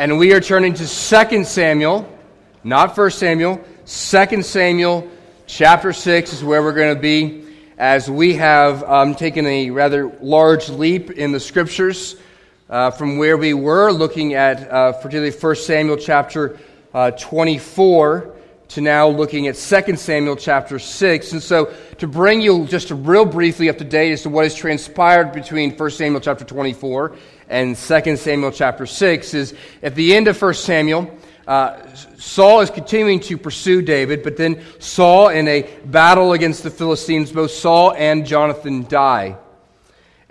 And we are turning to 2 Samuel, not 1 Samuel. 2 Samuel chapter 6 is where we're going to be, as we have taken a rather large leap in the Scriptures from where we were, looking at particularly 1 Samuel chapter 24, to now looking at 2 Samuel chapter 6. And so to bring you just real briefly up to date as to what has transpired between 1 Samuel chapter 24 and 2 Samuel chapter 6 is at the end of 1 Samuel, Saul is continuing to pursue David, but then Saul, in a battle against the Philistines, both Saul and Jonathan die.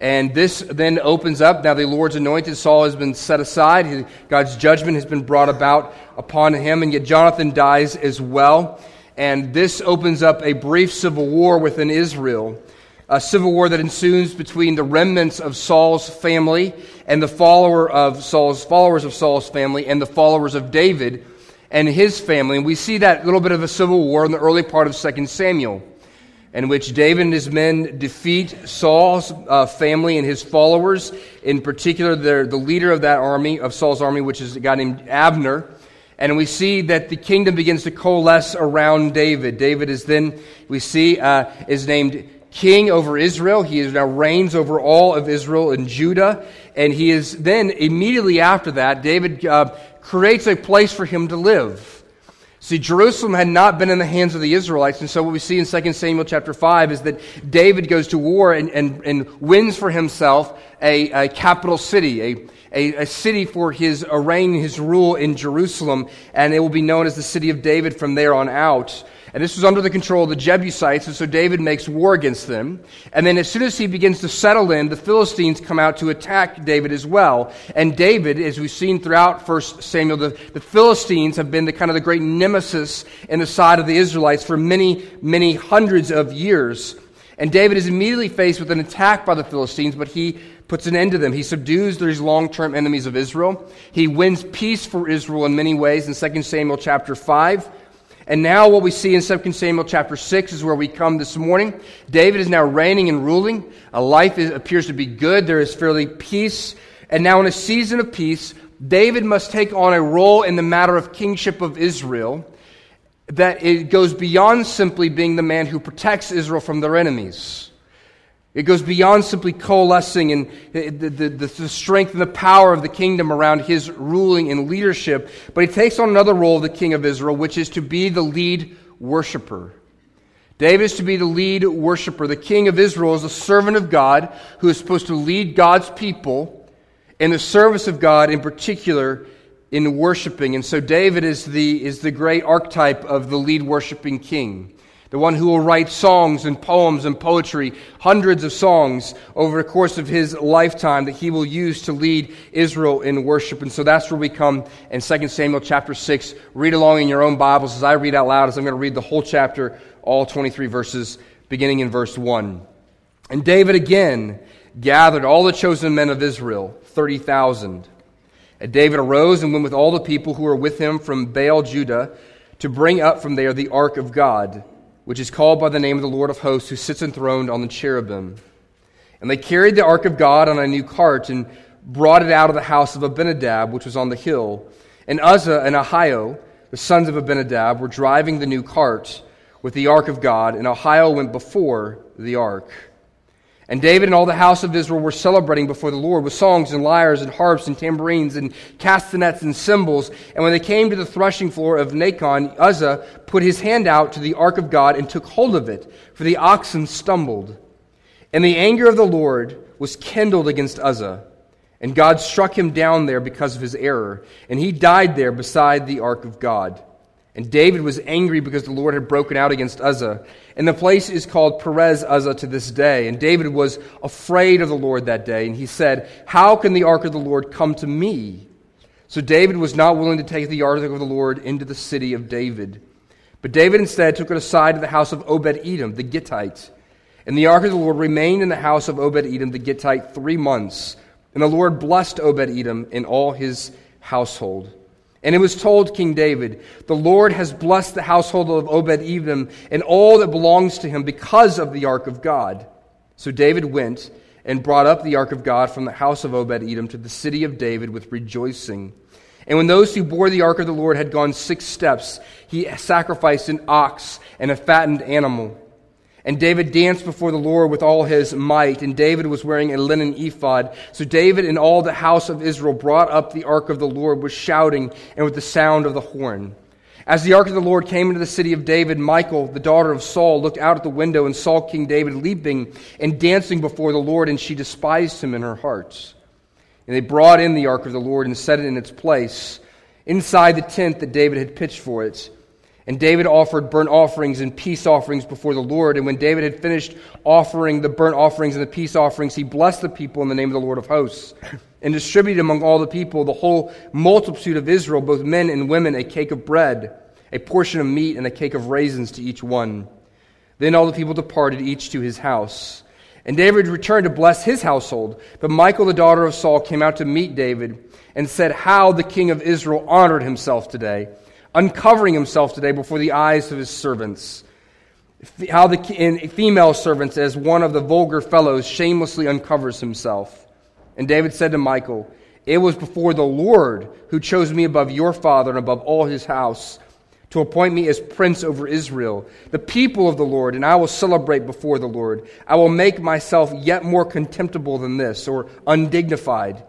And this then opens up, now the Lord's anointed, Saul has been set aside, God's judgment has been brought about upon him, and yet Jonathan dies as well. And this opens up a brief civil war within Israel, a civil war that ensues between the remnants of Saul's family and the followers of Saul's family and the followers of David and his family. And we see that little bit of a civil war in the early part of 2 Samuel, in which David and his men defeat Saul's family and his followers, in particular the leader of that army, of Saul's army, which is a guy named Abner. And we see that the kingdom begins to coalesce around David. David is then, we see, is named king over Israel. He is now reigns over all of Israel and Judah. And he is then, immediately after that, David creates a place for him to live. See, Jerusalem had not been in the hands of the Israelites, and so what we see in 2 Samuel chapter 5 is that David goes to war and wins for himself a capital city, a city for his reign, his rule in Jerusalem, and it will be known as the city of David from there on out. And this was under the control of the Jebusites, and so David makes war against them. And then as soon as he begins to settle in, the Philistines come out to attack David as well. And David, as we've seen throughout 1 Samuel, the Philistines have been the kind of the great nemesis in the side of the Israelites for many, many hundreds of years. And David is immediately faced with an attack by the Philistines, but he puts an end to them. He subdues these long-term enemies of Israel. He wins peace for Israel in many ways in 2 Samuel chapter 5. And now what we see in 2 Samuel chapter 6 is where we come this morning. David is now reigning and ruling. A life appears to be good. There is fairly peace. And now in a season of peace, David must take on a role in the matter of kingship of Israel that it goes beyond simply being the man who protects Israel from their enemies. It goes beyond simply coalescing and the strength and the power of the kingdom around his ruling and leadership, but he takes on another role of the king of Israel, which is to be the lead worshiper. David is to be the lead worshiper. The king of Israel is a servant of God who is supposed to lead God's people in the service of God, in particular in worshiping. And so David is the great archetype of the lead worshiping king, the one who will write songs and poems and poetry, hundreds of songs over the course of his lifetime that he will use to lead Israel in worship. And so that's where we come in 2 Samuel chapter 6. Read along in your own Bibles as I read out loud, as I'm going to read the whole chapter, all 23 verses, beginning in verse 1. And David again gathered all the chosen men of Israel, 30,000. And David arose and went with all the people who were with him from Baal, Judah, to bring up from there the ark of God, which is called by the name of the Lord of hosts, who sits enthroned on the cherubim. And they carried the ark of God on a new cart and brought it out of the house of Abinadab, which was on the hill. And Uzzah and Ahio, the sons of Abinadab, were driving the new cart with the ark of God, and Ahio went before the ark. And David and all the house of Israel were celebrating before the Lord with songs and lyres and harps and tambourines and castanets and cymbals. And when they came to the threshing floor of Nacon, Uzzah put his hand out to the ark of God and took hold of it, for the oxen stumbled. And the anger of the Lord was kindled against Uzzah, and God struck him down there because of his error. And he died there beside the ark of God. And David was angry because the Lord had broken out against Uzzah. And the place is called Perez-Uzzah to this day. And David was afraid of the Lord that day. And he said, "How can the ark of the Lord come to me?" So David was not willing to take the ark of the Lord into the city of David. But David instead took it aside to the house of Obed-Edom, the Gittite. And the ark of the Lord remained in the house of Obed-Edom, the Gittite, 3 months. And the Lord blessed Obed-Edom and all his household. And it was told King David, "The Lord has blessed the household of Obed-Edom and all that belongs to him because of the ark of God." So David went and brought up the ark of God from the house of Obed-Edom to the city of David with rejoicing. And when those who bore the ark of the Lord had gone 6 steps, he sacrificed an ox and a fattened animal. And David danced before the Lord with all his might, and David was wearing a linen ephod. So David and all the house of Israel brought up the ark of the Lord with shouting and with the sound of the horn. As the ark of the Lord came into the city of David, Michal, the daughter of Saul, looked out at the window and saw King David leaping and dancing before the Lord, and she despised him in her heart. And they brought in the ark of the Lord and set it in its place inside the tent that David had pitched for it. And David offered burnt offerings and peace offerings before the Lord. And when David had finished offering the burnt offerings and the peace offerings, he blessed the people in the name of the Lord of hosts and distributed among all the people, the whole multitude of Israel, both men and women, a cake of bread, a portion of meat, and a cake of raisins to each one. Then all the people departed, each to his house. And David returned to bless his household. But Michal, the daughter of Saul, came out to meet David and said, "How the king of Israel honored himself today, uncovering himself today before the eyes of his servants, how the female servants, as one of the vulgar fellows, shamelessly uncovers himself." And David said to Michal, "It was before the Lord who chose me above your father and above all his house to appoint me as prince over Israel, the people of the Lord, and I will celebrate before the Lord. I will make myself yet more contemptible than this, or undignified,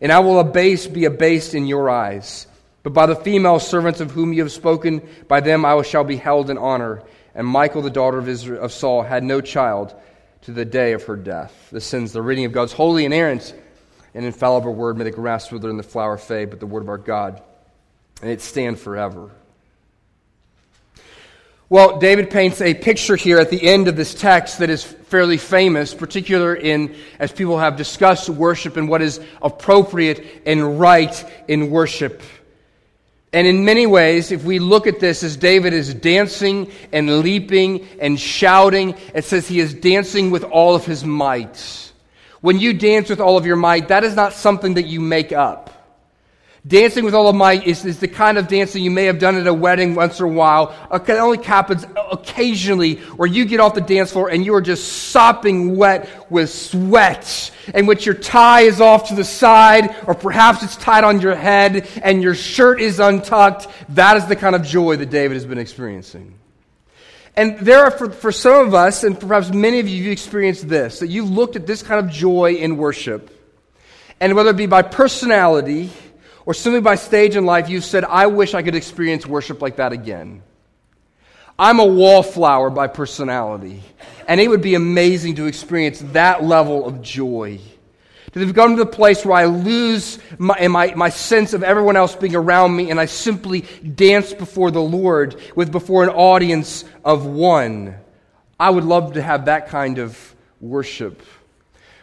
and I will be abased in your eyes. But by the female servants of whom you have spoken, by them I shall be held in honor." And Michal, the daughter of Saul, had no child to the day of her death. This ends the reading of God's holy, inerrant, and infallible word. May the grass wither and the flower fade, but the word of our God, and it stand forever. Well, David paints a picture here at the end of this text that is fairly famous, particularly as people have discussed worship and what is appropriate and right in worship. And in many ways, if we look at this as David is dancing and leaping and shouting, it says he is dancing with all of his might. When you dance with all of your might, that is not something that you make up. Dancing with all of might is the kind of dancing you may have done at a wedding once in a while. It only happens occasionally where you get off the dance floor and you are just sopping wet with sweat, in which your tie is off to the side, or perhaps it's tied on your head and your shirt is untucked. That is the kind of joy that David has been experiencing. And there are, for some of us, and perhaps many of you, you've experienced this, that you've looked at this kind of joy in worship. And whether it be by personality or simply by stage in life, you've said, "I wish I could experience worship like that again. I'm a wallflower by personality, and it would be amazing to experience that level of joy." They've gone to the place where I lose my sense of everyone else being around me, and I simply dance before the Lord before an audience of one. I would love to have that kind of worship.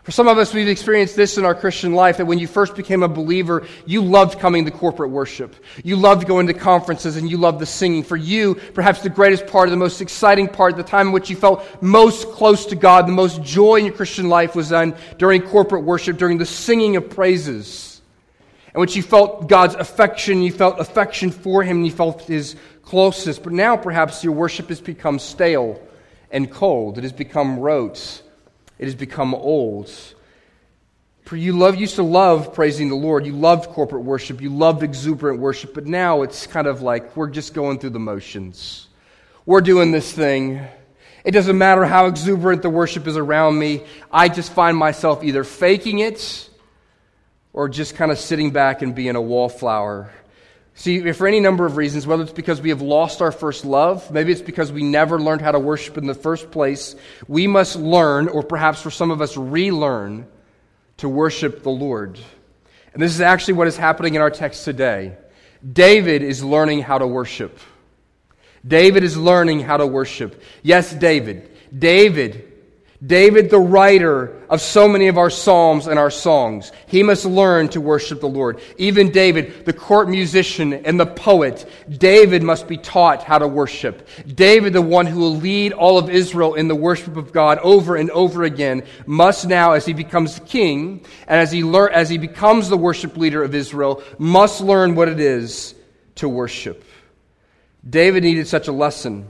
For some of us, we've experienced this in our Christian life, that when you first became a believer, you loved coming to corporate worship. You loved going to conferences, and you loved the singing. For you, perhaps the greatest part, the most exciting part, the time in which you felt most close to God, the most joy in your Christian life was during corporate worship, during the singing of praises, in which you felt God's affection, you felt affection for Him, and you felt His closeness. But now, perhaps, your worship has become stale and cold. It has become rote. It has become old. For you used to love praising the Lord. You loved corporate worship. You loved exuberant worship. But now it's kind of like we're just going through the motions. We're doing this thing. It doesn't matter how exuberant the worship is around me. I just find myself either faking it or just kind of sitting back and being a wallflower. See, for any number of reasons, whether it's because we have lost our first love, maybe it's because we never learned how to worship in the first place, we must learn, or perhaps for some of us, relearn, to worship the Lord. And this is actually what is happening in our text today. David is learning how to worship. David is learning how to worship. Yes, David, the writer of so many of our psalms and our songs, he must learn to worship the Lord. Even David, the court musician and the poet, David must be taught how to worship. David, the one who will lead all of Israel in the worship of God over and over again, must now, as he becomes king, and as he becomes the worship leader of Israel, must learn what it is to worship. David needed such a lesson.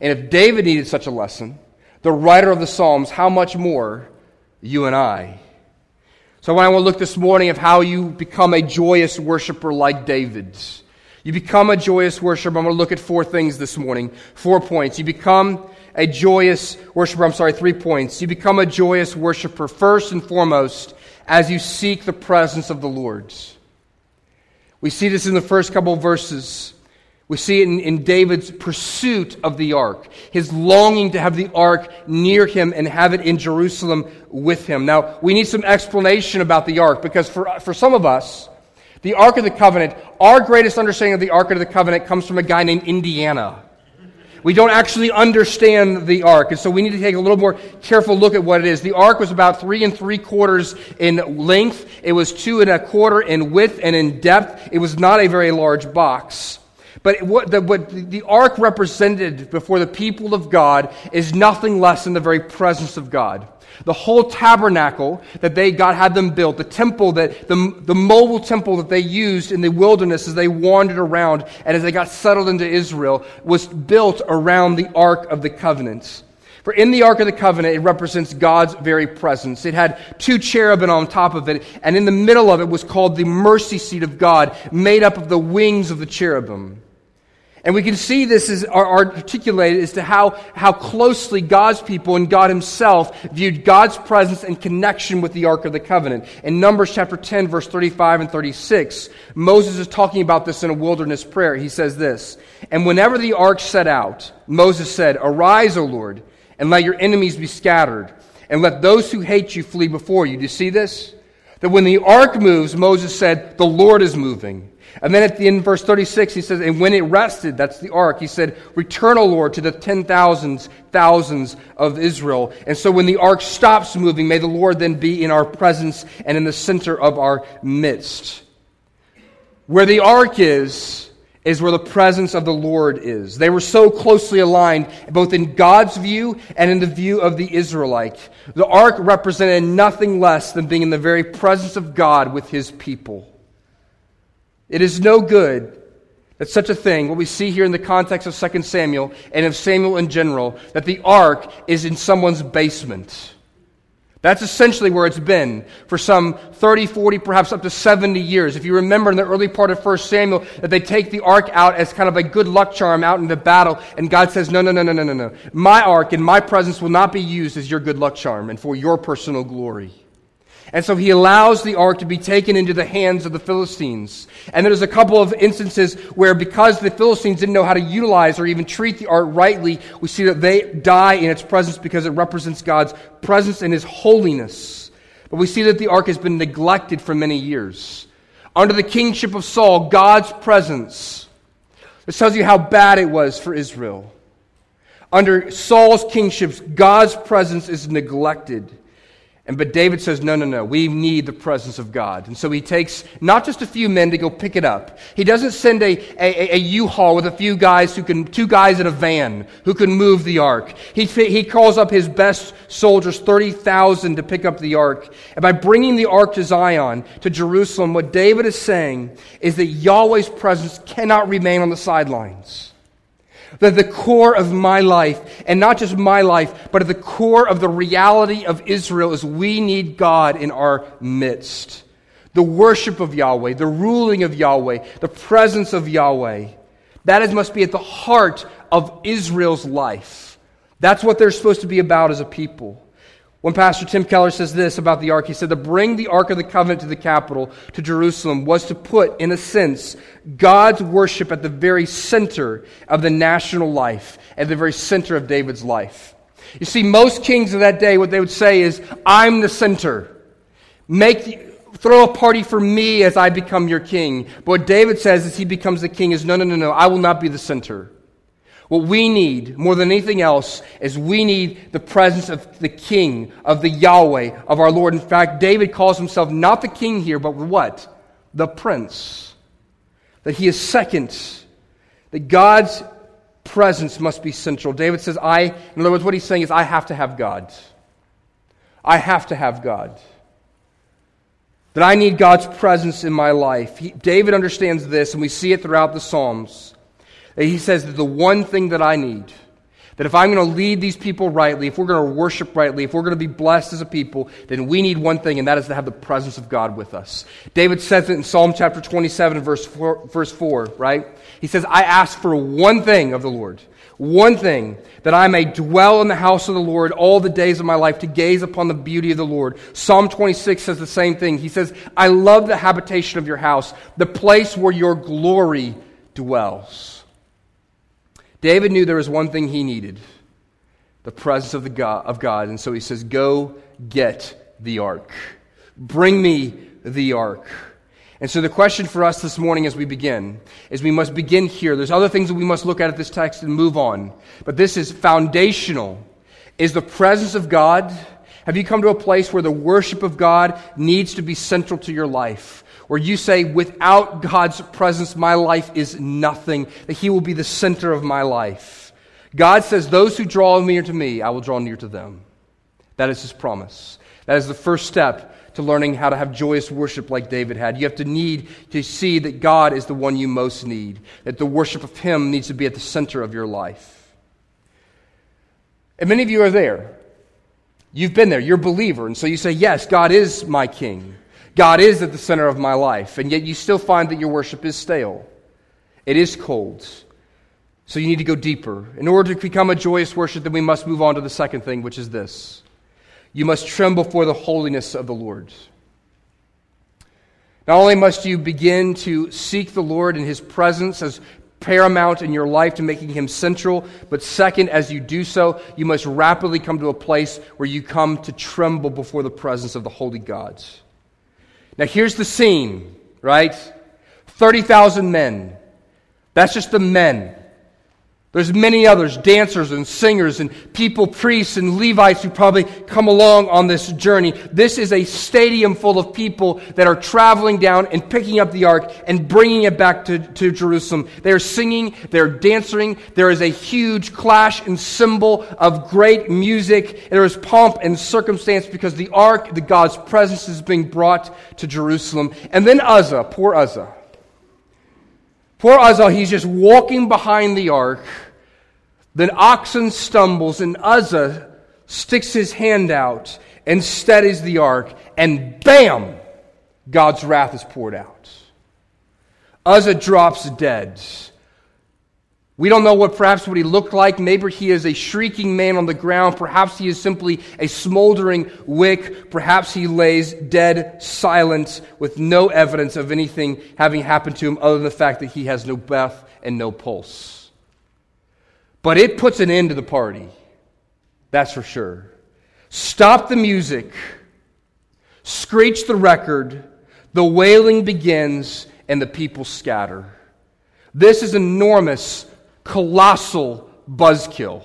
And if David needed such a lesson, the writer of the Psalms, how much more you and I? So I want to look this morning at how you become a joyous worshiper like David. You become a joyous worshiper. I'm going to look at four things this morning. 4 points. You become a joyous worshiper. 3 points. You become a joyous worshiper first and foremost as you seek the presence of the Lord. We see this in the first couple of verses. We see it in David's pursuit of the ark, his longing to have the ark near him and have it in Jerusalem with him. Now, we need some explanation about the ark, because for some of us, the Ark of the Covenant, our greatest understanding of the Ark of the Covenant comes from a guy named Indiana. We don't actually understand the Ark, and so we need to take a little more careful look at what it is. The Ark was about 3 3/4 in length. It was 2 1/4 in width and in depth. It was not a very large box. But what the ark represented before the people of God is nothing less than the very presence of God. The whole tabernacle that God had them build, the temple that the mobile temple that they used in the wilderness as they wandered around and as they got settled into Israel, was built around the Ark of the Covenant. For in the Ark of the Covenant, it represents God's very presence. It had 2 cherubim on top of it, and in the middle of it was called the mercy seat of God, made up of the wings of the cherubim. And we can see this is articulated as to how closely God's people and God himself viewed God's presence and connection with the Ark of the Covenant. In Numbers chapter 10, verse 35 and 36, Moses is talking about this in a wilderness prayer. He says this, "And whenever the ark set out, Moses said, 'Arise, O Lord, and let your enemies be scattered, and let those who hate you flee before you.'" Do you see this? That when the ark moves, Moses said, "The Lord is moving." And then in verse 36, he says, "And when it rested," that's the ark, he said, "Return, O Lord, to the 10,000s of Israel." And so when the ark stops moving, may the Lord then be in our presence and in the center of our midst. Where the ark is where the presence of the Lord is. They were so closely aligned, both in God's view and in the view of the Israelite. The ark represented nothing less than being in the very presence of God with his people. It is no good that such a thing, what we see here in the context of 2 Samuel and of Samuel in general, that the ark is in someone's basement. That's essentially where it's been for some 30, 40, perhaps up to 70 years. If you remember in the early part of 1 Samuel, that they take the ark out as kind of a good luck charm out into battle, and God says, no. My ark and my presence will not be used as your good luck charm and for your personal glory. And so he allows the ark to be taken into the hands of the Philistines. And there's a couple of instances where, because the Philistines didn't know how to utilize or even treat the ark rightly, we see that they die in its presence because it represents God's presence and his holiness. But we see that the ark has been neglected for many years. Under the kingship of Saul, God's presence. This tells you how bad it was for Israel. Under Saul's kingship, God's presence is neglected. But David says, no, we need the presence of God. And so he takes not just a few men to go pick it up. He doesn't send a U-Haul with a few guys two guys in a van who can move the ark. He calls up his best soldiers, 30,000, to pick up the ark. And by bringing the ark to Zion, to Jerusalem, what David is saying is that Yahweh's presence cannot remain on the sidelines. That the core of my life, and not just my life, but at the core of the reality of Israel, is we need God in our midst. The worship of Yahweh, the ruling of Yahweh, the presence of Yahweh, must be at the heart of Israel's life. That's what they're supposed to be about as a people. When Pastor Tim Keller says this about the ark, he said, "To bring the Ark of the Covenant to the capital, to Jerusalem, was to put, in a sense, God's worship at the very center of the national life, at the very center of David's life." You see, most kings of that day, what they would say is, "I'm the center. Throw a party for me as I become your king." But what David says as he becomes the king is, no, I will not be the center. What we need, more than anything else, is we need the presence of the King, of the Yahweh, of our Lord. In fact, David calls himself not the king here, but what? The prince. That he is second. That God's presence must be central. David says, in other words, what he's saying is, I have to have God. I have to have God. That I need God's presence in my life. David understands this, and we see it throughout the Psalms. He says that the one thing that I need, That if I'm going to lead these people rightly, if we're going to worship rightly, if we're going to be blessed as a people, then we need one thing, and that is to have the presence of God with us. David says it in Psalm chapter 27, verse 4, right? He says, I ask for one thing of the Lord, one thing, that I may dwell in the house of the Lord all the days of my life, to gaze upon the beauty of the Lord. Psalm 26 says the same thing. He says, I love the habitation of your house, the place where your glory dwells. David knew there was one thing he needed, the presence of God. And so he says, go get the ark. Bring me the ark. And so the question for us this morning as we begin, is we must begin here. There's other things that we must look at this text and move on. But this is foundational, is the presence of God. Have you come to a place where the worship of God needs to be central to your life? Where you say, without God's presence, my life is nothing, that He will be the center of my life. God says, those who draw near to me, I will draw near to them. That is His promise. That is the first step to learning how to have joyous worship like David had. You have to need to see that God is the one you most need, that the worship of Him needs to be at the center of your life. And many of you are there. You've been there. You're a believer. And so you say, yes, God is my King. God is at the center of my life, and yet you still find that your worship is stale. It is cold. So you need to go deeper. In order to become a joyous worship, then we must move on to the second thing, which is this. You must tremble for the holiness of the Lord. Not only must you begin to seek the Lord in His presence as paramount in your life to making Him central, but second, as you do so, you must rapidly come to a place where you come to tremble before the presence of the holy God. Now here's the scene, right? 30,000 men. That's just the men. There's many others, dancers and singers and people, priests and Levites who probably come along on this journey. This is a stadium full of people that are traveling down and picking up the ark and bringing it back to Jerusalem. They're singing, they're dancing. There is a huge clash and cymbal of great music. There is pomp and circumstance because the ark, the God's presence is being brought to Jerusalem. And then Uzzah, poor Uzzah, he's just walking behind the ark. Then oxen stumbles, and Uzzah sticks his hand out and steadies the ark, and bam, God's wrath is poured out. Uzzah drops dead. We don't know perhaps what he looked like. Maybe he is a shrieking man on the ground. Perhaps he is simply a smoldering wick. Perhaps he lays dead, silent, with no evidence of anything having happened to him other than the fact that he has no breath and no pulse. But it puts an end to the party. That's for sure. Stop the music. Screech the record. The wailing begins and the people scatter. This is enormous, colossal buzzkill.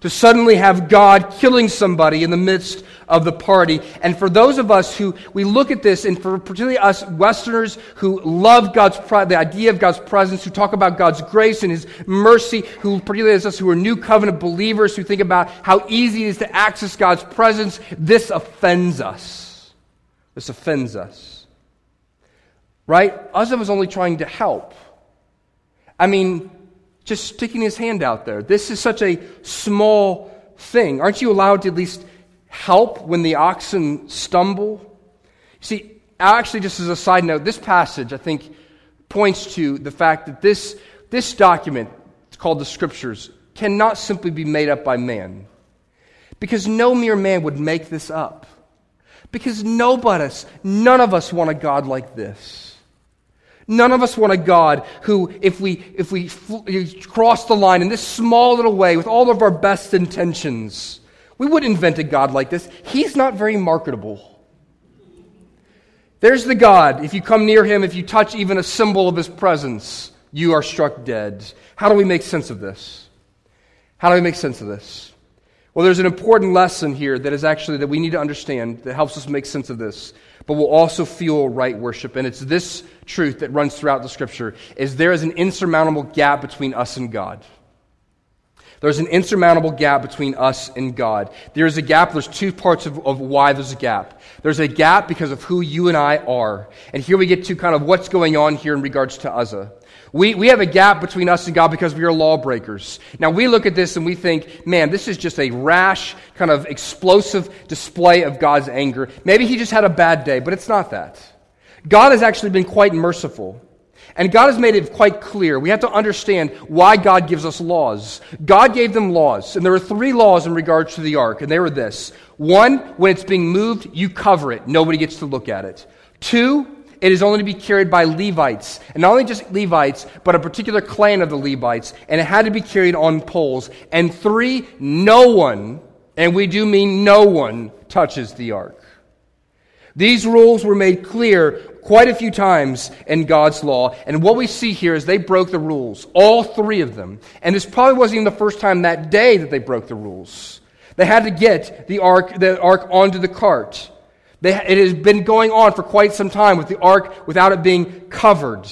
To suddenly have God killing somebody in the midst of the party. And for those of us who, we look at this, and for particularly us Westerners who love the idea of God's presence, who talk about God's grace and His mercy, who particularly as us who are New Covenant believers, who think about how easy it is to access God's presence, this offends us. This offends us. Right? Uzzah was only trying to help. I mean, just sticking his hand out there. This is such a small thing. Aren't you allowed to at least help when the oxen stumble? You see, actually, just as a side note, this passage, I think, points to the fact that this document, it's called the Scriptures, cannot simply be made up by man. Because no mere man would make this up. Because none of us want a God like this. None of us want a God who, if we cross the line in this small little way with all of our best intentions, we wouldn't invent a God like this. He's not very marketable. There's the God. If you come near Him, if you touch even a symbol of His presence, you are struck dead. How do we make sense of this? Well, there's an important lesson here that we need to understand that helps us make sense of this, but will also fuel right worship. And it's this truth that runs throughout the Scripture, is there is an insurmountable gap between us and God. There's an insurmountable gap between us and God. There's a gap. There's two parts of why there's a gap. There's a gap because of who you and I are. And here we get to kind of what's going on here in regards to Uzzah. We have a gap between us and God because we are lawbreakers. Now, we look at this and we think, man, this is just a rash, kind of explosive display of God's anger. Maybe he just had a bad day, but it's not that. God has actually been quite merciful. And God has made it quite clear. We have to understand why God gives us laws. God gave them laws. And there were three laws in regards to the ark. And they were this. One, when it's being moved, you cover it. Nobody gets to look at it. Two, it is only to be carried by Levites, and not only just Levites, but a particular clan of the Levites, and it had to be carried on poles. And three, no one, and we do mean no one, touches the ark. These rules were made clear quite a few times in God's law, and what we see here is they broke the rules, all three of them. And this probably wasn't even the first time that day that they broke the rules. They had to get the ark onto the cart. It has been going on for quite some time with the ark without it being covered.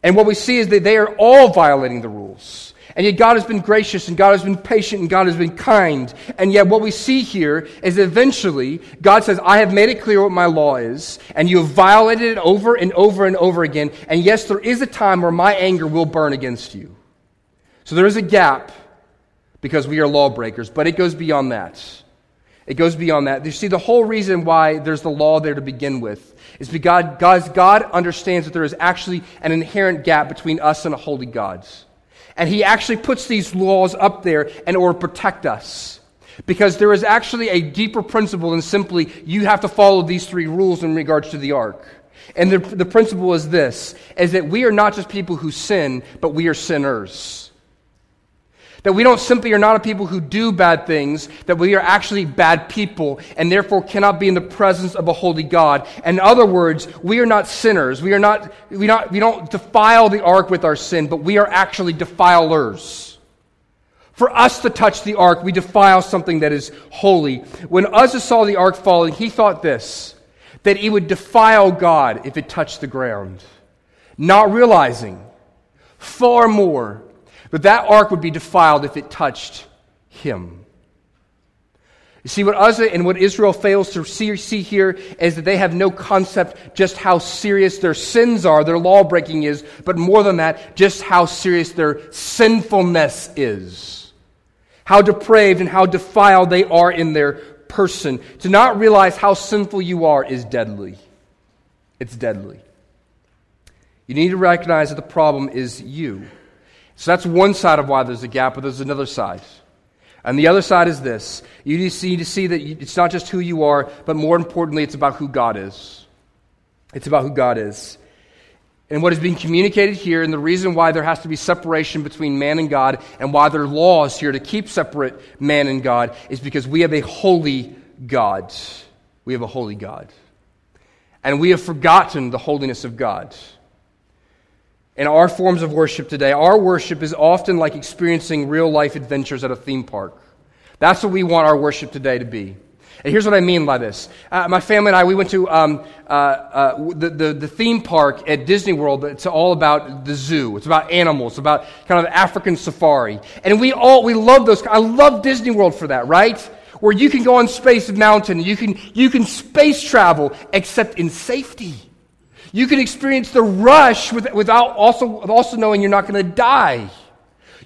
And what we see is that they are all violating the rules. And yet God has been gracious, and God has been patient, and God has been kind. And yet what we see here is eventually God says, I have made it clear what my law is, and you have violated it over and over and over again. And yes, there is a time where my anger will burn against you. So there is a gap because we are lawbreakers, but it goes beyond that. It goes beyond that. You see, the whole reason why there's the law there to begin with is because God understands that there is actually an inherent gap between us and a holy God. And he actually puts these laws up there in order to protect us. Because there is actually a deeper principle than simply you have to follow these three rules in regards to the ark. And the principle is this, is that we are not just people who sin, but we are sinners. That we don't simply are not a people who do bad things, that we are actually bad people and therefore cannot be in the presence of a holy God. In other words, we are not sinners. We don't defile the ark with our sin, but we are actually defilers. For us to touch the ark, we defile something that is holy. When Uzzah saw the ark falling, he thought this, that it would defile God if it touched the ground. Not realizing far more but that ark would be defiled if it touched him. You see, what Uzzah and what Israel fails to see here is that they have no concept just how serious their sins are, their lawbreaking is, but more than that, just how serious their sinfulness is. How depraved and how defiled they are in their person. To not realize how sinful you are is deadly. It's deadly. You need to recognize that the problem is you. So that's one side of why there's a gap, but there's another side. And the other side is this. You need to see that it's not just who you are, but more importantly, it's about who God is. It's about who God is. And what is being communicated here, and the reason why there has to be separation between man and God, and why there are laws here to keep separate man and God, is because we have a holy God. We have a holy God. And we have forgotten the holiness of God. In our forms of worship today, our worship is often like experiencing real-life adventures at a theme park. That's what we want our worship today to be. And here's what I mean by this. My family and I, we went to the theme park at Disney World. It's all about the zoo. It's about animals. It's about kind of African safari. And we love those. I love Disney World for that, right? Where you can go on Space Mountain. You can space travel, except in safety. You can experience the rush without also knowing you're not going to die.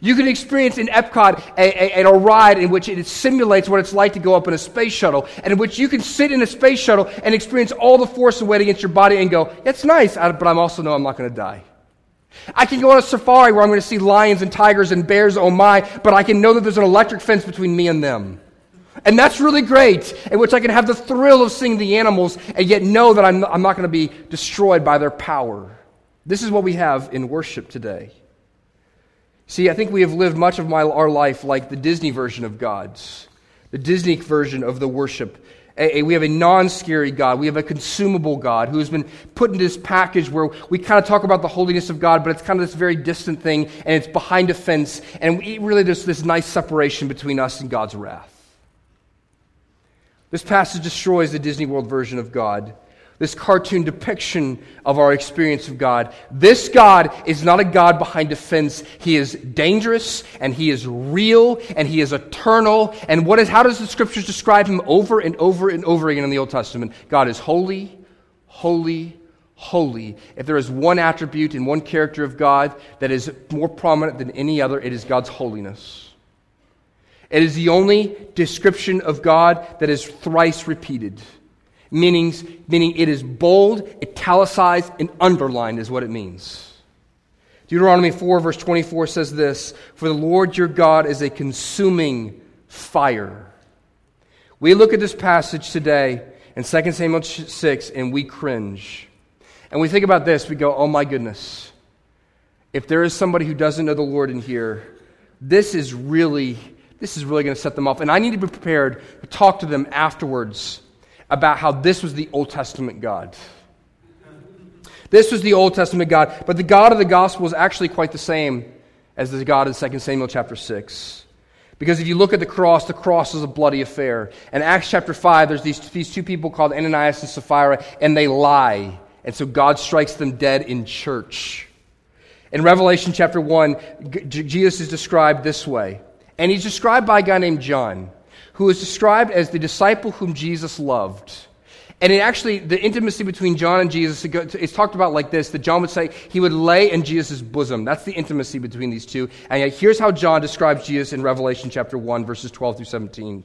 You can experience in Epcot a ride in which it simulates what it's like to go up in a space shuttle, and in which you can sit in a space shuttle and experience all the force and weight against your body and go, that's nice, but I also know I'm not going to die. I can go on a safari where I'm going to see lions and tigers and bears, oh my, but I can know that there's an electric fence between me and them. And that's really great, in which I can have the thrill of seeing the animals and yet know that I'm not going to be destroyed by their power. This is what we have in worship today. See, I think we have lived much of our life like the Disney version of God's, the Disney version of the worship. We have a non-scary God. We have a consumable God who has been put into this package where we kind of talk about the holiness of God, but it's kind of this very distant thing, and it's behind a fence, and really there's this nice separation between us and God's wrath. This passage destroys the Disney World version of God. this cartoon depiction of our experience of God. This God is not a God behind a fence. He is dangerous, and He is real, and He is eternal. And how does the Scriptures describe Him over and over and over again in the Old Testament? God is holy, holy, holy. If there is one attribute and one character of God that is more prominent than any other, it is God's holiness. It is the only description of God that is thrice repeated. Meaning it is bold, italicized, and underlined is what it means. Deuteronomy 4 verse 24 says this, "For the Lord your God is a consuming fire." We look at this passage today in 2 Samuel 6 and we cringe. And we think about this, we go, oh my goodness. If there is somebody who doesn't know the Lord in here, this is really going to set them off. And I need to be prepared to talk to them afterwards about how this was the Old Testament God. This was the Old Testament God, but the God of the Gospel is actually quite the same as the God in 2 Samuel chapter 6. Because if you look at the cross is a bloody affair. In Acts chapter 5, there's these two people called Ananias and Sapphira, and they lie. And so God strikes them dead in church. In Revelation chapter 1, Jesus is described this way. And he's described by a guy named John, who is described as the disciple whom Jesus loved. And the intimacy between John and Jesus is talked about like this, that John would say he would lay in Jesus' bosom. That's the intimacy between these two. And yet here's how John describes Jesus in Revelation chapter 1, verses 12 through 17.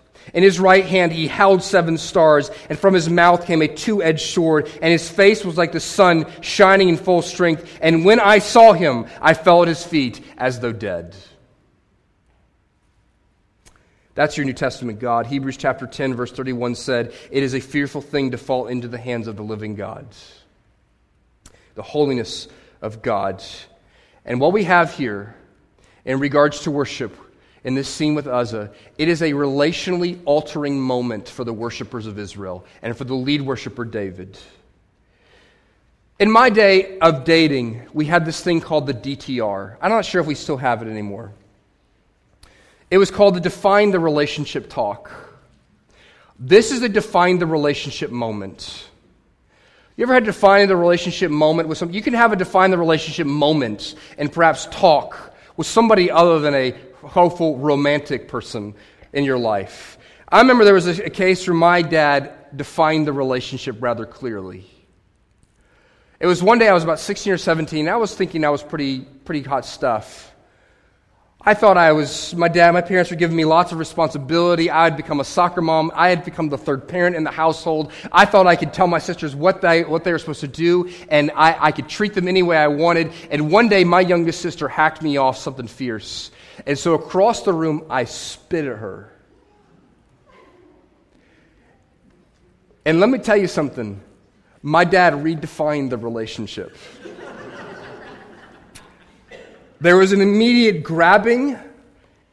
In his right hand he held 7 stars, and from his mouth came a two-edged sword, and his face was like the sun shining in full strength. And when I saw him, I fell at his feet as though dead." That's your New Testament God. Hebrews chapter 10, verse 31 said, "It is a fearful thing to fall into the hands of the living God." The holiness of God. And what we have here in regards to worship, in this scene with Uzzah, it is a relationally altering moment for the worshipers of Israel and for the lead worshiper David. In my day of dating, we had this thing called the DTR. I'm not sure if we still have it anymore. It was called the Define the Relationship Talk. This is the Define the Relationship moment. You ever had a Define the Relationship moment with someone? You can have a Define the Relationship moment and perhaps talk with somebody other than a hopeful, romantic person in your life. I remember there was a case where my dad defined the relationship rather clearly. It was one day I was about 16 or 17. I was thinking I was pretty hot stuff. I thought my parents were giving me lots of responsibility. I had become a soccer mom. I had become the third parent in the household. I thought I could tell my sisters what they were supposed to do, and I could treat them any way I wanted. And one day, my youngest sister hacked me off something fierce. And so across the room, I spit at her. And let me tell you something. My dad redefined the relationship. There was an immediate grabbing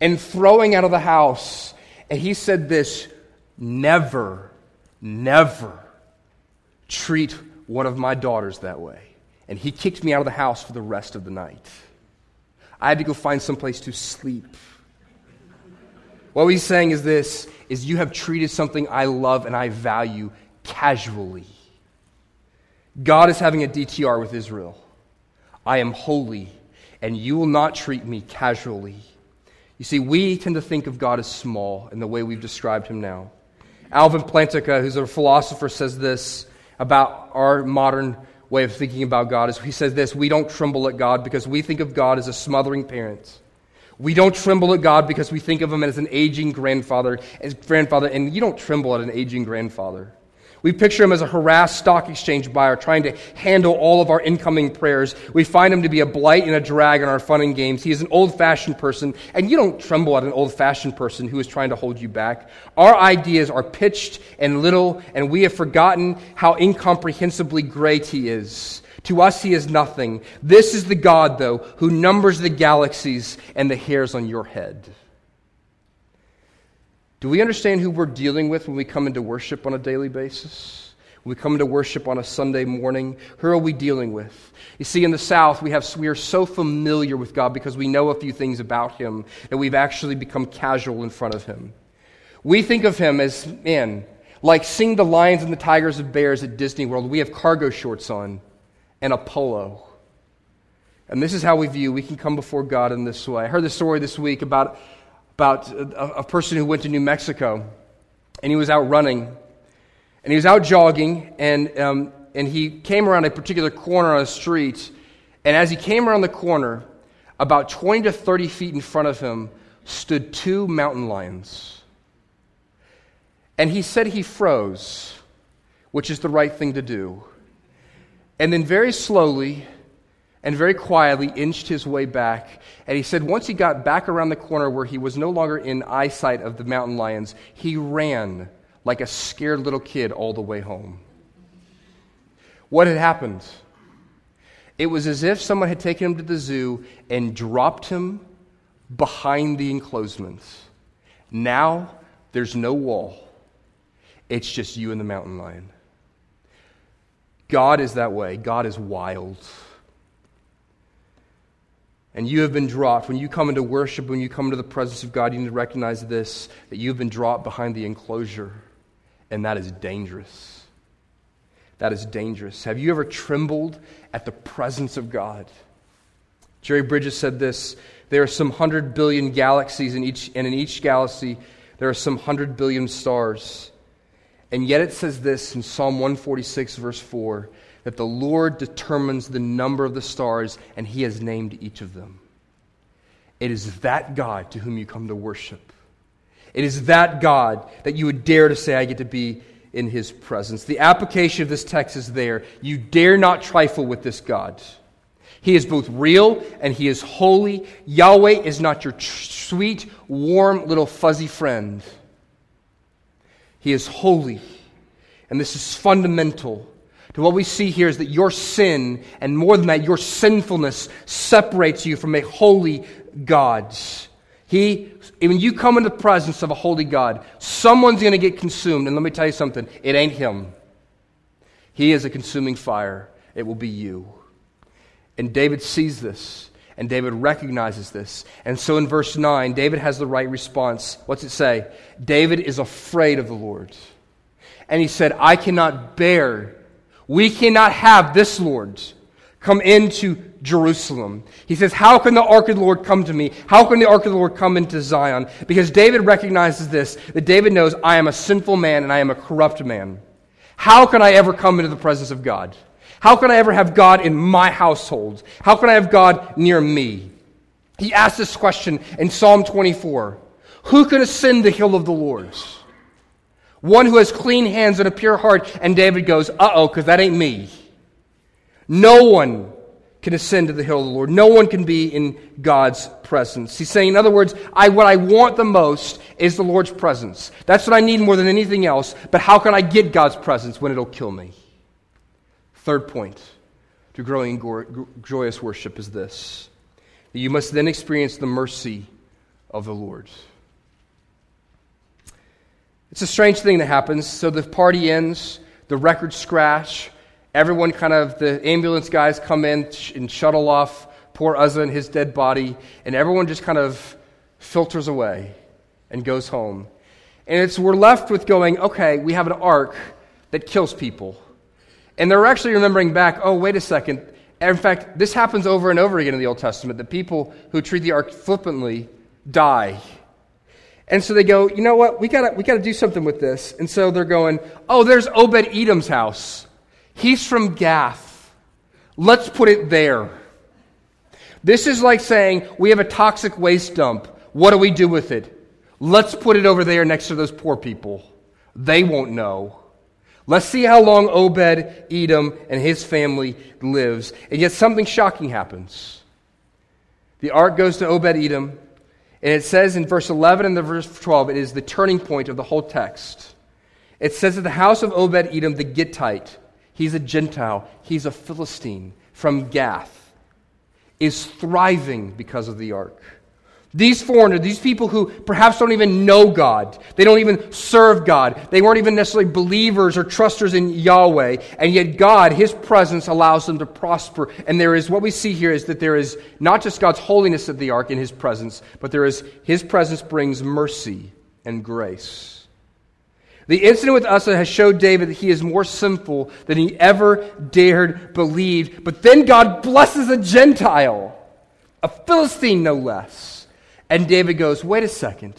and throwing out of the house. And he said this, "Never, never treat one of my daughters that way." And he kicked me out of the house for the rest of the night. I had to go find someplace to sleep. What he's saying is this, is you have treated something I love and I value casually. God is having a DTR with Israel. I am holy, and you will not treat me casually. You see, we tend to think of God as small in the way we've described him now. Alvin Plantinga, who's a philosopher, says this about our modern way of thinking about God. He says this, "We don't tremble at God because we think of God as a smothering parent. We don't tremble at God because we think of him as an aging grandfather. And you don't tremble at an aging grandfather. We picture him as a harassed stock exchange buyer trying to handle all of our incoming prayers. We find him to be a blight and a drag on our fun and games. He is an old-fashioned person, and you don't tremble at an old-fashioned person who is trying to hold you back. Our ideas are pitched and little, and we have forgotten how incomprehensibly great he is. To us, he is nothing. This is the God, though, who numbers the galaxies and the hairs on your head. Do we understand who we're dealing with when we come into worship on a daily basis? When we come into worship on a Sunday morning, who are we dealing with? You see, in the South, we are so familiar with God because we know a few things about him that we've actually become casual in front of him. We think of him as, man, like seeing the lions and the tigers and bears at Disney World. We have cargo shorts on and a polo. And this is how we view. We can come before God in this way. I heard the story this week about a person who went to New Mexico, and he was out running, and he was out jogging, and he came around a particular corner on a street, and as he came around the corner, about 20 to 30 feet in front of him stood two mountain lions. And he said he froze, which is the right thing to do. And then very slowly and very quietly inched his way back. And he said once he got back around the corner where he was no longer in eyesight of the mountain lions, he ran like a scared little kid all the way home. What had happened? It was as if someone had taken him to the zoo and dropped him behind the enclosement. Now there's no wall. It's just you and the mountain lion. God is that way. God is wild. And you have been dropped. When you come into worship, when you come into the presence of God, you need to recognize this, that you've been dropped behind the enclosure, and that is dangerous. That is dangerous. Have you ever trembled at the presence of God? Jerry Bridges said this, there are some 100 billion galaxies, in each galaxy there are some 100 billion stars. And yet it says this in Psalm 146, verse 4, that the Lord determines the number of the stars, and he has named each of them. It is that God to whom you come to worship. It is that God that you would dare to say, I get to be in his presence. The application of this text is there. You dare not trifle with this God. He is both real and he is holy. Yahweh is not your sweet, warm, little fuzzy friend. He is holy, and this is fundamental to what we see here is that your sin, and more than that, your sinfulness separates you from a holy God. When you come into the presence of a holy God, someone's going to get consumed, and let me tell you something, it ain't him. He is a consuming fire. It will be you. And David sees this, and David recognizes this. And so in verse 9, David has the right response. What's it say? David is afraid of the Lord. And he said, I cannot bear, we cannot have this Lord come into Jerusalem. He says, how can the ark of the Lord come to me? How can the ark of the Lord come into Zion? Because David recognizes this, that David knows, I am a sinful man and I am a corrupt man. How can I ever come into the presence of God? How can I ever have God in my household? How can I have God near me? He asked this question in Psalm 24. Who can ascend the hill of the Lord? One who has clean hands and a pure heart. And David goes, uh-oh, because that ain't me. No one can ascend to the hill of the Lord. No one can be in God's presence. He's saying, in other words, what I want the most is the Lord's presence. That's what I need more than anything else. But how can I get God's presence when it'll kill me? Third point to growing in joyous worship is this. That you must then experience the mercy of the Lord. It's a strange thing that happens. So the party ends, the record scratch, everyone the ambulance guys come in and shuttle off poor Uzzah and his dead body, and everyone just filters away and goes home. And we're left with going, okay, we have an ark that kills people. And they're actually remembering back, oh, wait a second. In fact, this happens over and over again in the Old Testament. The people who treat the ark flippantly die. And so they go, you know what? We got to do something with this. And so they're going, oh, there's Obed-Edom's house. He's from Gath. Let's put it there. This is like saying, we have a toxic waste dump. What do we do with it? Let's put it over there next to those poor people. They won't know. Let's see how long Obed-Edom and his family lives. And yet something shocking happens. The ark goes to Obed-Edom, and it says in verse 11 and the verse 12, it is the turning point of the whole text. It says that the house of Obed-Edom, the Gittite, he's a Gentile, he's a Philistine from Gath, is thriving because of the ark. These foreigners, these people who perhaps don't even know God, they don't even serve God, they weren't even necessarily believers or trusters in Yahweh, and yet God, His presence allows them to prosper. And there is, what we see here is that there is not just God's holiness of the ark in His presence, but there is, His presence brings mercy and grace. The incident with Uzzah has showed David that he is more sinful than he ever dared believe, but then God blesses a Gentile, a Philistine no less. And David goes, wait a second.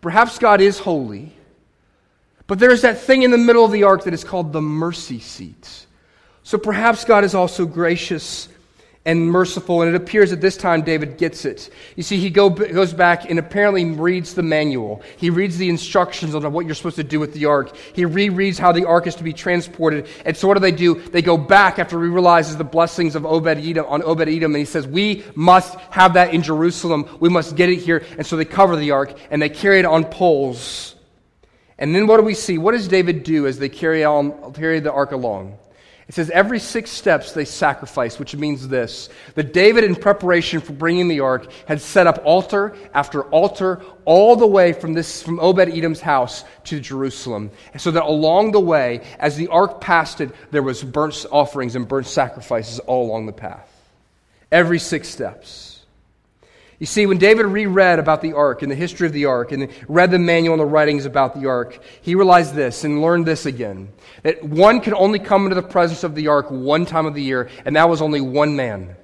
Perhaps God is holy, but there's that thing in the middle of the ark that is called the mercy seat. So perhaps God is also gracious and merciful, and it appears at this time David gets it. You see, he goes back and apparently reads the manual. He reads the instructions on what you're supposed to do with the ark. He rereads how the ark is to be transported. And so what do? They go back after he realizes the blessings of Obed-Edom, on Obed-Edom, and he says, we must have that in Jerusalem. We must get it here. And so they cover the ark, and they carry it on poles. And then what do we see? What does David do as they carry the ark along? It says every 6 steps they sacrificed, which means this, that David, in preparation for bringing the ark, had set up altar after altar all the way from Obed-Edom's house to Jerusalem. So that along the way, as the ark passed it, there was burnt offerings and burnt sacrifices all along the path. Every 6 steps. You see, when David reread about the ark and the history of the ark and read the manual and the writings about the ark, he realized this and learned this again, that one could only come into the presence of the ark one time of the year, and that was only one man.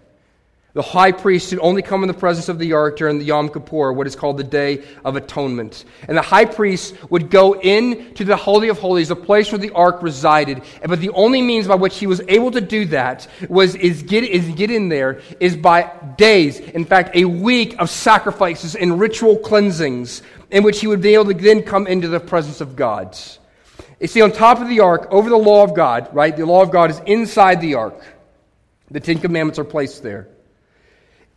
The high priest could only come in the presence of the ark during the Yom Kippur, what is called the Day of Atonement. And the high priest would go in to the Holy of Holies, the place where the ark resided. But the only means by which he was able to do that is get in there is by days, in fact, a week of sacrifices and ritual cleansings in which he would be able to then come into the presence of God. You see, on top of the ark, over the law of God, right? The law of God is inside the ark. The Ten Commandments are placed there.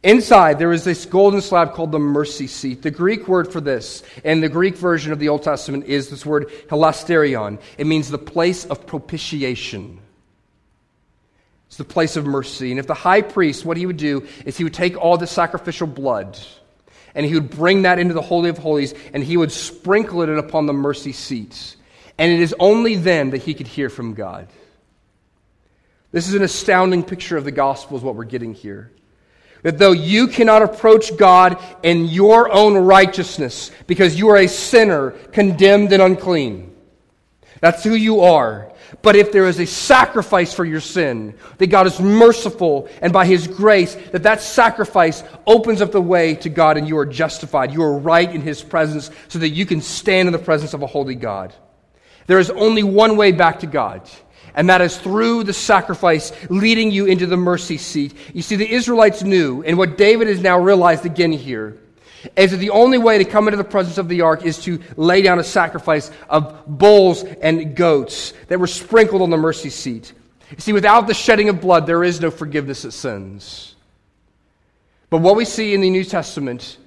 Inside, there is this golden slab called the mercy seat. The Greek word for this, and the Greek version of the Old Testament, is this word hilasterion. It means the place of propitiation. It's the place of mercy. And if the high priest, what he would do is he would take all the sacrificial blood, and he would bring that into the Holy of Holies, and he would sprinkle it upon the mercy seat. And it is only then that he could hear from God. This is an astounding picture of the gospel is what we're getting here. That though you cannot approach God in your own righteousness because you are a sinner, condemned and unclean. That's who you are. But if there is a sacrifice for your sin, that God is merciful, and by His grace, that sacrifice opens up the way to God and you are justified. You are right in His presence so that you can stand in the presence of a holy God. There is only one way back to God. And that is through the sacrifice leading you into the mercy seat. You see, the Israelites knew, and what David has now realized again here, is that the only way to come into the presence of the ark is to lay down a sacrifice of bulls and goats that were sprinkled on the mercy seat. You see, without the shedding of blood, there is no forgiveness of sins. But what we see in the New Testament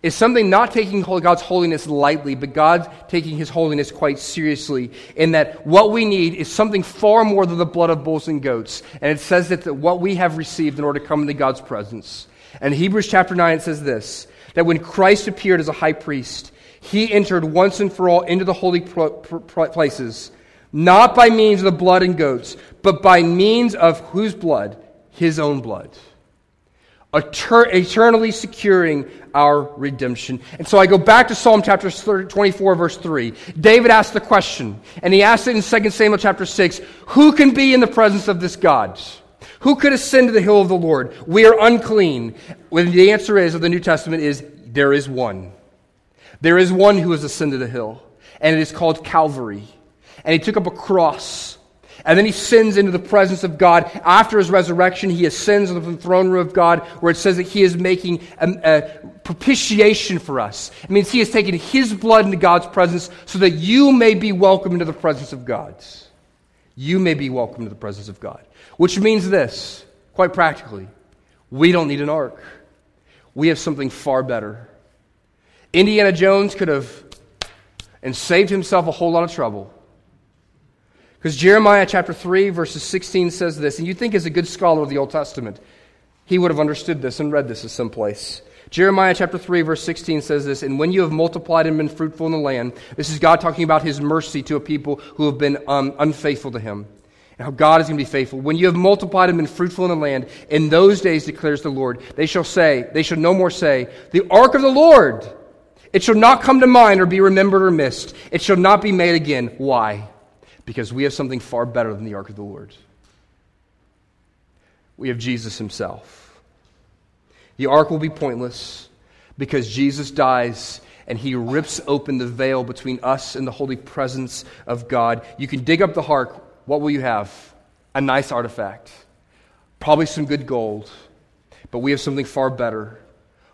is something not taking God's holiness lightly, but God taking His holiness quite seriously, in that what we need is something far more than the blood of bulls and goats. And it says that what we have received in order to come into God's presence. And Hebrews chapter 9 says this, that when Christ appeared as a high priest, He entered once and for all into the holy places, not by means of the blood and goats, but by means of whose blood? His own blood. Eternally securing our redemption. And so I go back to Psalm chapter 24, verse 3. David asked the question, and he asked it in 2 Samuel chapter 6, who can be in the presence of this God? Who could ascend to the hill of the Lord? We are unclean. When the answer is of the New Testament is, there is one. There is one who has ascended a hill, and it is called Calvary. And He took up a cross. And then he ascends into the presence of God. After his resurrection, he ascends into the throne room of God, where it says that he is making a propitiation for us. It means he has taken his blood into God's presence so that you may be welcome into the presence of God's. You may be welcome to the presence of God. Which means this, quite practically, we don't need an ark. We have something far better. Indiana Jones could have and saved himself a whole lot of trouble. Because Jeremiah chapter 3, verses 16 says this, and you think as a good scholar of the Old Testament, he would have understood this and read this in some place. Jeremiah chapter 3, verse 16 says this, and when you have multiplied and been fruitful in the land, this is God talking about his mercy to a people who have been unfaithful to him. And how God is going to be faithful. When you have multiplied and been fruitful in the land, in those days declares the Lord, they shall no more say, the ark of the Lord, it shall not come to mind or be remembered or missed. It shall not be made again. Why? Because we have something far better than the ark of the Lord. We have Jesus himself. The ark will be pointless because Jesus dies and he rips open the veil between us and the holy presence of God. You can dig up the ark. What will you have? A nice artifact. Probably some good gold. But we have something far better.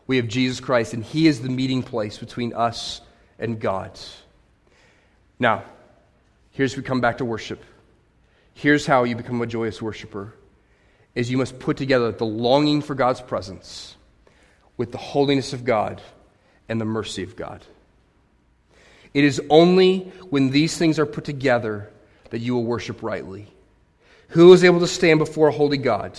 We have Jesus Christ, and he is the meeting place between us and God. Now, here's we come back to worship. Here's how you become a joyous worshiper. Is you must put together the longing for God's presence with the holiness of God and the mercy of God. It is only when these things are put together that you will worship rightly. Who is able to stand before a holy God?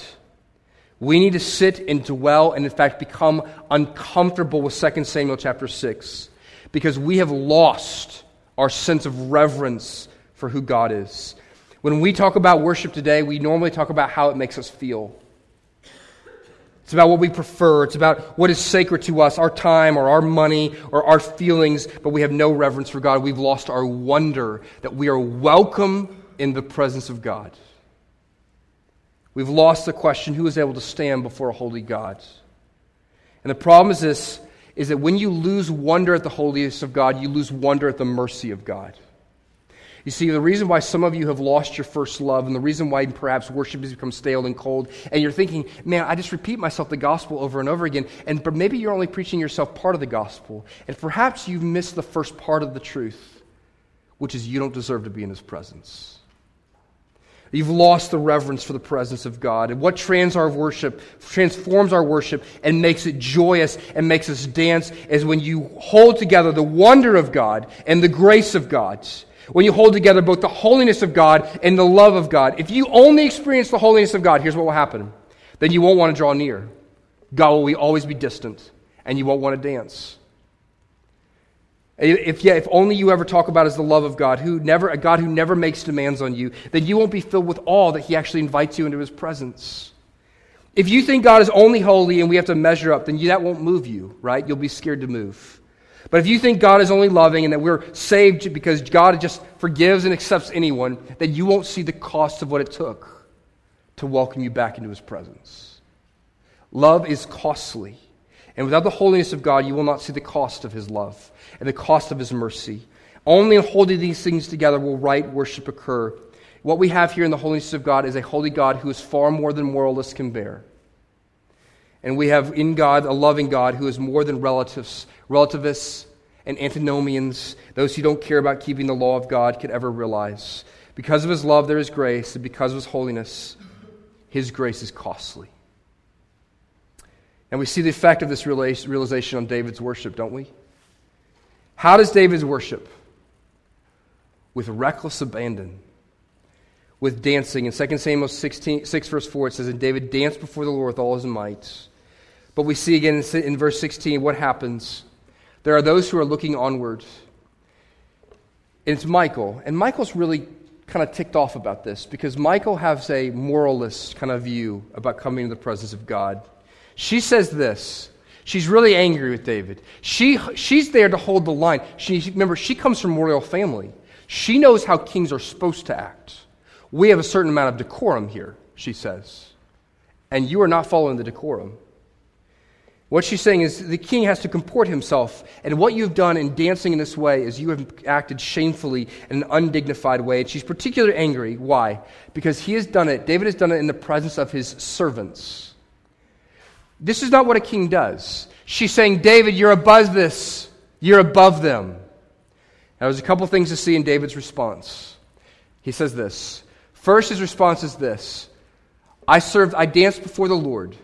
We need to sit and dwell and in fact become uncomfortable with 2 Samuel chapter 6 because we have lost our sense of reverence for who God is. When we talk about worship today, we normally talk about how it makes us feel. It's about what we prefer. It's about what is sacred to us, our time or our money or our feelings, but we have no reverence for God. We've lost our wonder that we are welcome in the presence of God. We've lost the question, who is able to stand before a holy God? And the problem is this, is that when you lose wonder at the holiness of God, you lose wonder at the mercy of God. You see, the reason why some of you have lost your first love and the reason why perhaps worship has become stale and cold, and you're thinking, man, I just repeat myself the gospel over and over again, but maybe you're only preaching yourself part of the gospel, and perhaps you've missed the first part of the truth, which is you don't deserve to be in his presence. You've lost the reverence for the presence of God, and what transforms our worship and makes it joyous and makes us dance is when you hold together the wonder of God and the grace of God. When you hold together both the holiness of God and the love of God. If you only experience the holiness of God, here's what will happen. Then you won't want to draw near. God will always be distant, and you won't want to dance. If only you ever talk about is the love of God, a God who never makes demands on you, then you won't be filled with awe that he actually invites you into his presence. If you think God is only holy and we have to measure up, then that won't move you, right? You'll be scared to move. But if you think God is only loving and that we're saved because God just forgives and accepts anyone, then you won't see the cost of what it took to welcome you back into his presence. Love is costly. And without the holiness of God, you will not see the cost of his love and the cost of his mercy. Only in holding these things together will right worship occur. What we have here in the holiness of God is a holy God who is far more than moralists can bear. And we have in God a loving God who is more than relativists and antinomians, those who don't care about keeping the law of God could ever realize. Because of his love, there is grace, and because of his holiness, his grace is costly. And we see the effect of this realization on David's worship, don't we? How does David worship? With reckless abandon. With dancing. In 2 Samuel 6, verse 4, it says, and David danced before the Lord with all his might. But we see again in verse 16 what happens. There are those who are looking onward. And it's Michal. And Michal's really kind of ticked off about this because Michal has a moralist kind of view about coming to the presence of God. She says this. She's really angry with David. She's there to hold the line. Remember, she comes from a royal family. She knows how kings are supposed to act. We have a certain amount of decorum here, she says. And you are not following the decorum. What she's saying is the king has to comport himself, and what you've done in dancing in this way is you have acted shamefully in an undignified way. And she's particularly angry. Why? Because he has done it, David has done it in the presence of his servants. This is not what a king does. She's saying, David, you're above this. You're above them. Now, there's a couple things to see in David's response. He says this. First, his response is this. I danced before the Lord,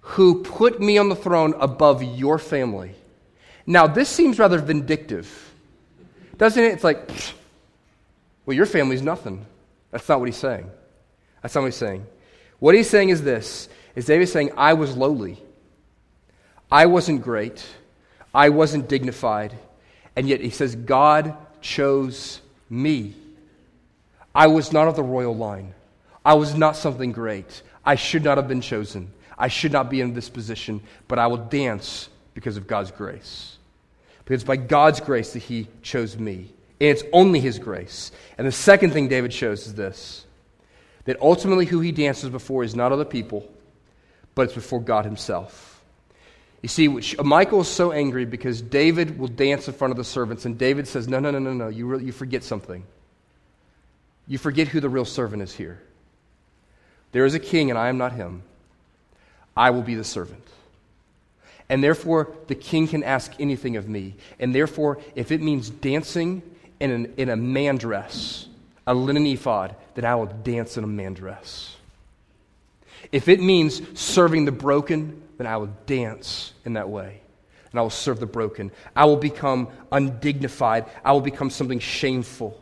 who put me on the throne above your family. Now, this seems rather vindictive, doesn't it? It's like, pfft, well, your family's nothing. That's not what he's saying. That's not what he's saying. What he's saying is this, is David's saying, I was lowly. I wasn't great. I wasn't dignified. And yet he says, God chose me. I was not of the royal line. I was not something great. I should not have been chosen. I should not be in this position, but I will dance because of God's grace. Because it's by God's grace that he chose me. And it's only his grace. And the second thing David shows is this, that ultimately who he dances before is not other people, but it's before God himself. You see, Michal is so angry because David will dance in front of the servants, and David says, no, you forget something. You forget who the real servant is here. There is a king, and I am not him. I will be the servant. And therefore, the king can ask anything of me. And therefore, if it means dancing in a man dress, a linen ephod, then I will dance in a man dress. If it means serving the broken, then I will dance in that way. And I will serve the broken. I will become undignified. I will become something shameful.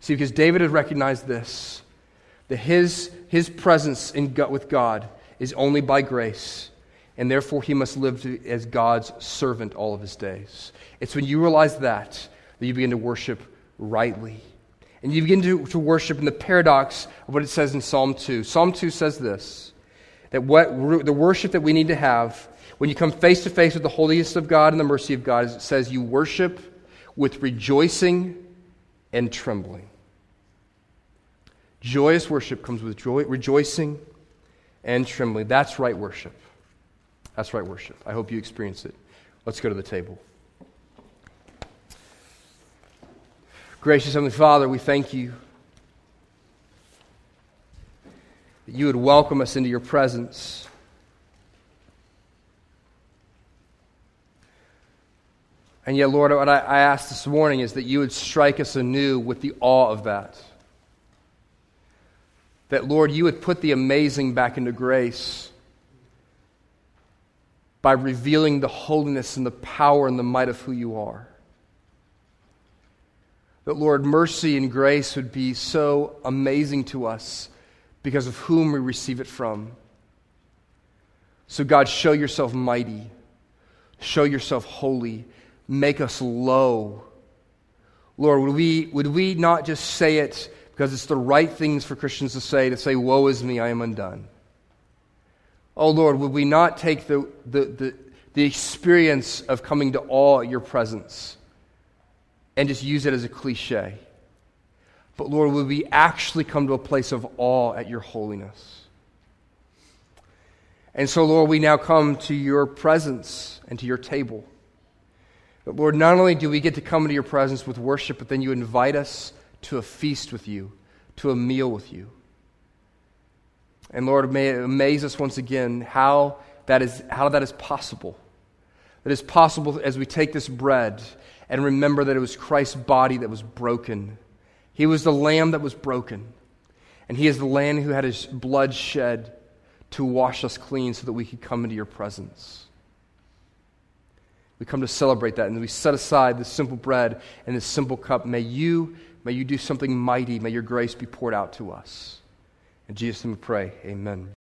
See, because David had recognized this, that his presence with God is only by grace, and therefore he must live as God's servant all of his days. It's when you realize that you begin to worship rightly. And you begin to worship in the paradox of what it says in Psalm 2. Psalm 2 says this, that the worship that we need to have, when you come face to face with the holiness of God and the mercy of God, it says you worship with rejoicing and trembling. Joyous worship comes with joy, rejoicing and trembling. That's right worship. That's right worship. I hope you experience it. Let's go to the table. Gracious Heavenly Father, we thank you that you would welcome us into your presence. And yet, Lord, what I ask this morning is that you would strike us anew with the awe of that. That, Lord, you would put the amazing back into grace by revealing the holiness and the power and the might of who you are. That, Lord, mercy and grace would be so amazing to us because of whom we receive it from. So, God, show yourself mighty. Show yourself holy. Make us low. Lord, would we not just say it because it's the right things for Christians to say, woe is me, I am undone. Oh Lord, would we not take the experience of coming to awe at your presence and just use it as a cliche? But Lord, would we actually come to a place of awe at your holiness? And so Lord, we now come to your presence and to your table. But Lord, not only do we get to come into your presence with worship, but then you invite us to a feast with you, to a meal with you. And Lord, may it amaze us once again how that is possible. That is possible as we take this bread and remember that it was Christ's body that was broken. He was the lamb that was broken. And he is the lamb who had his blood shed to wash us clean so that we could come into your presence. We come to celebrate that, and we set aside this simple bread and this simple cup. May you do something mighty. May your grace be poured out to us. In Jesus' name we pray. Amen.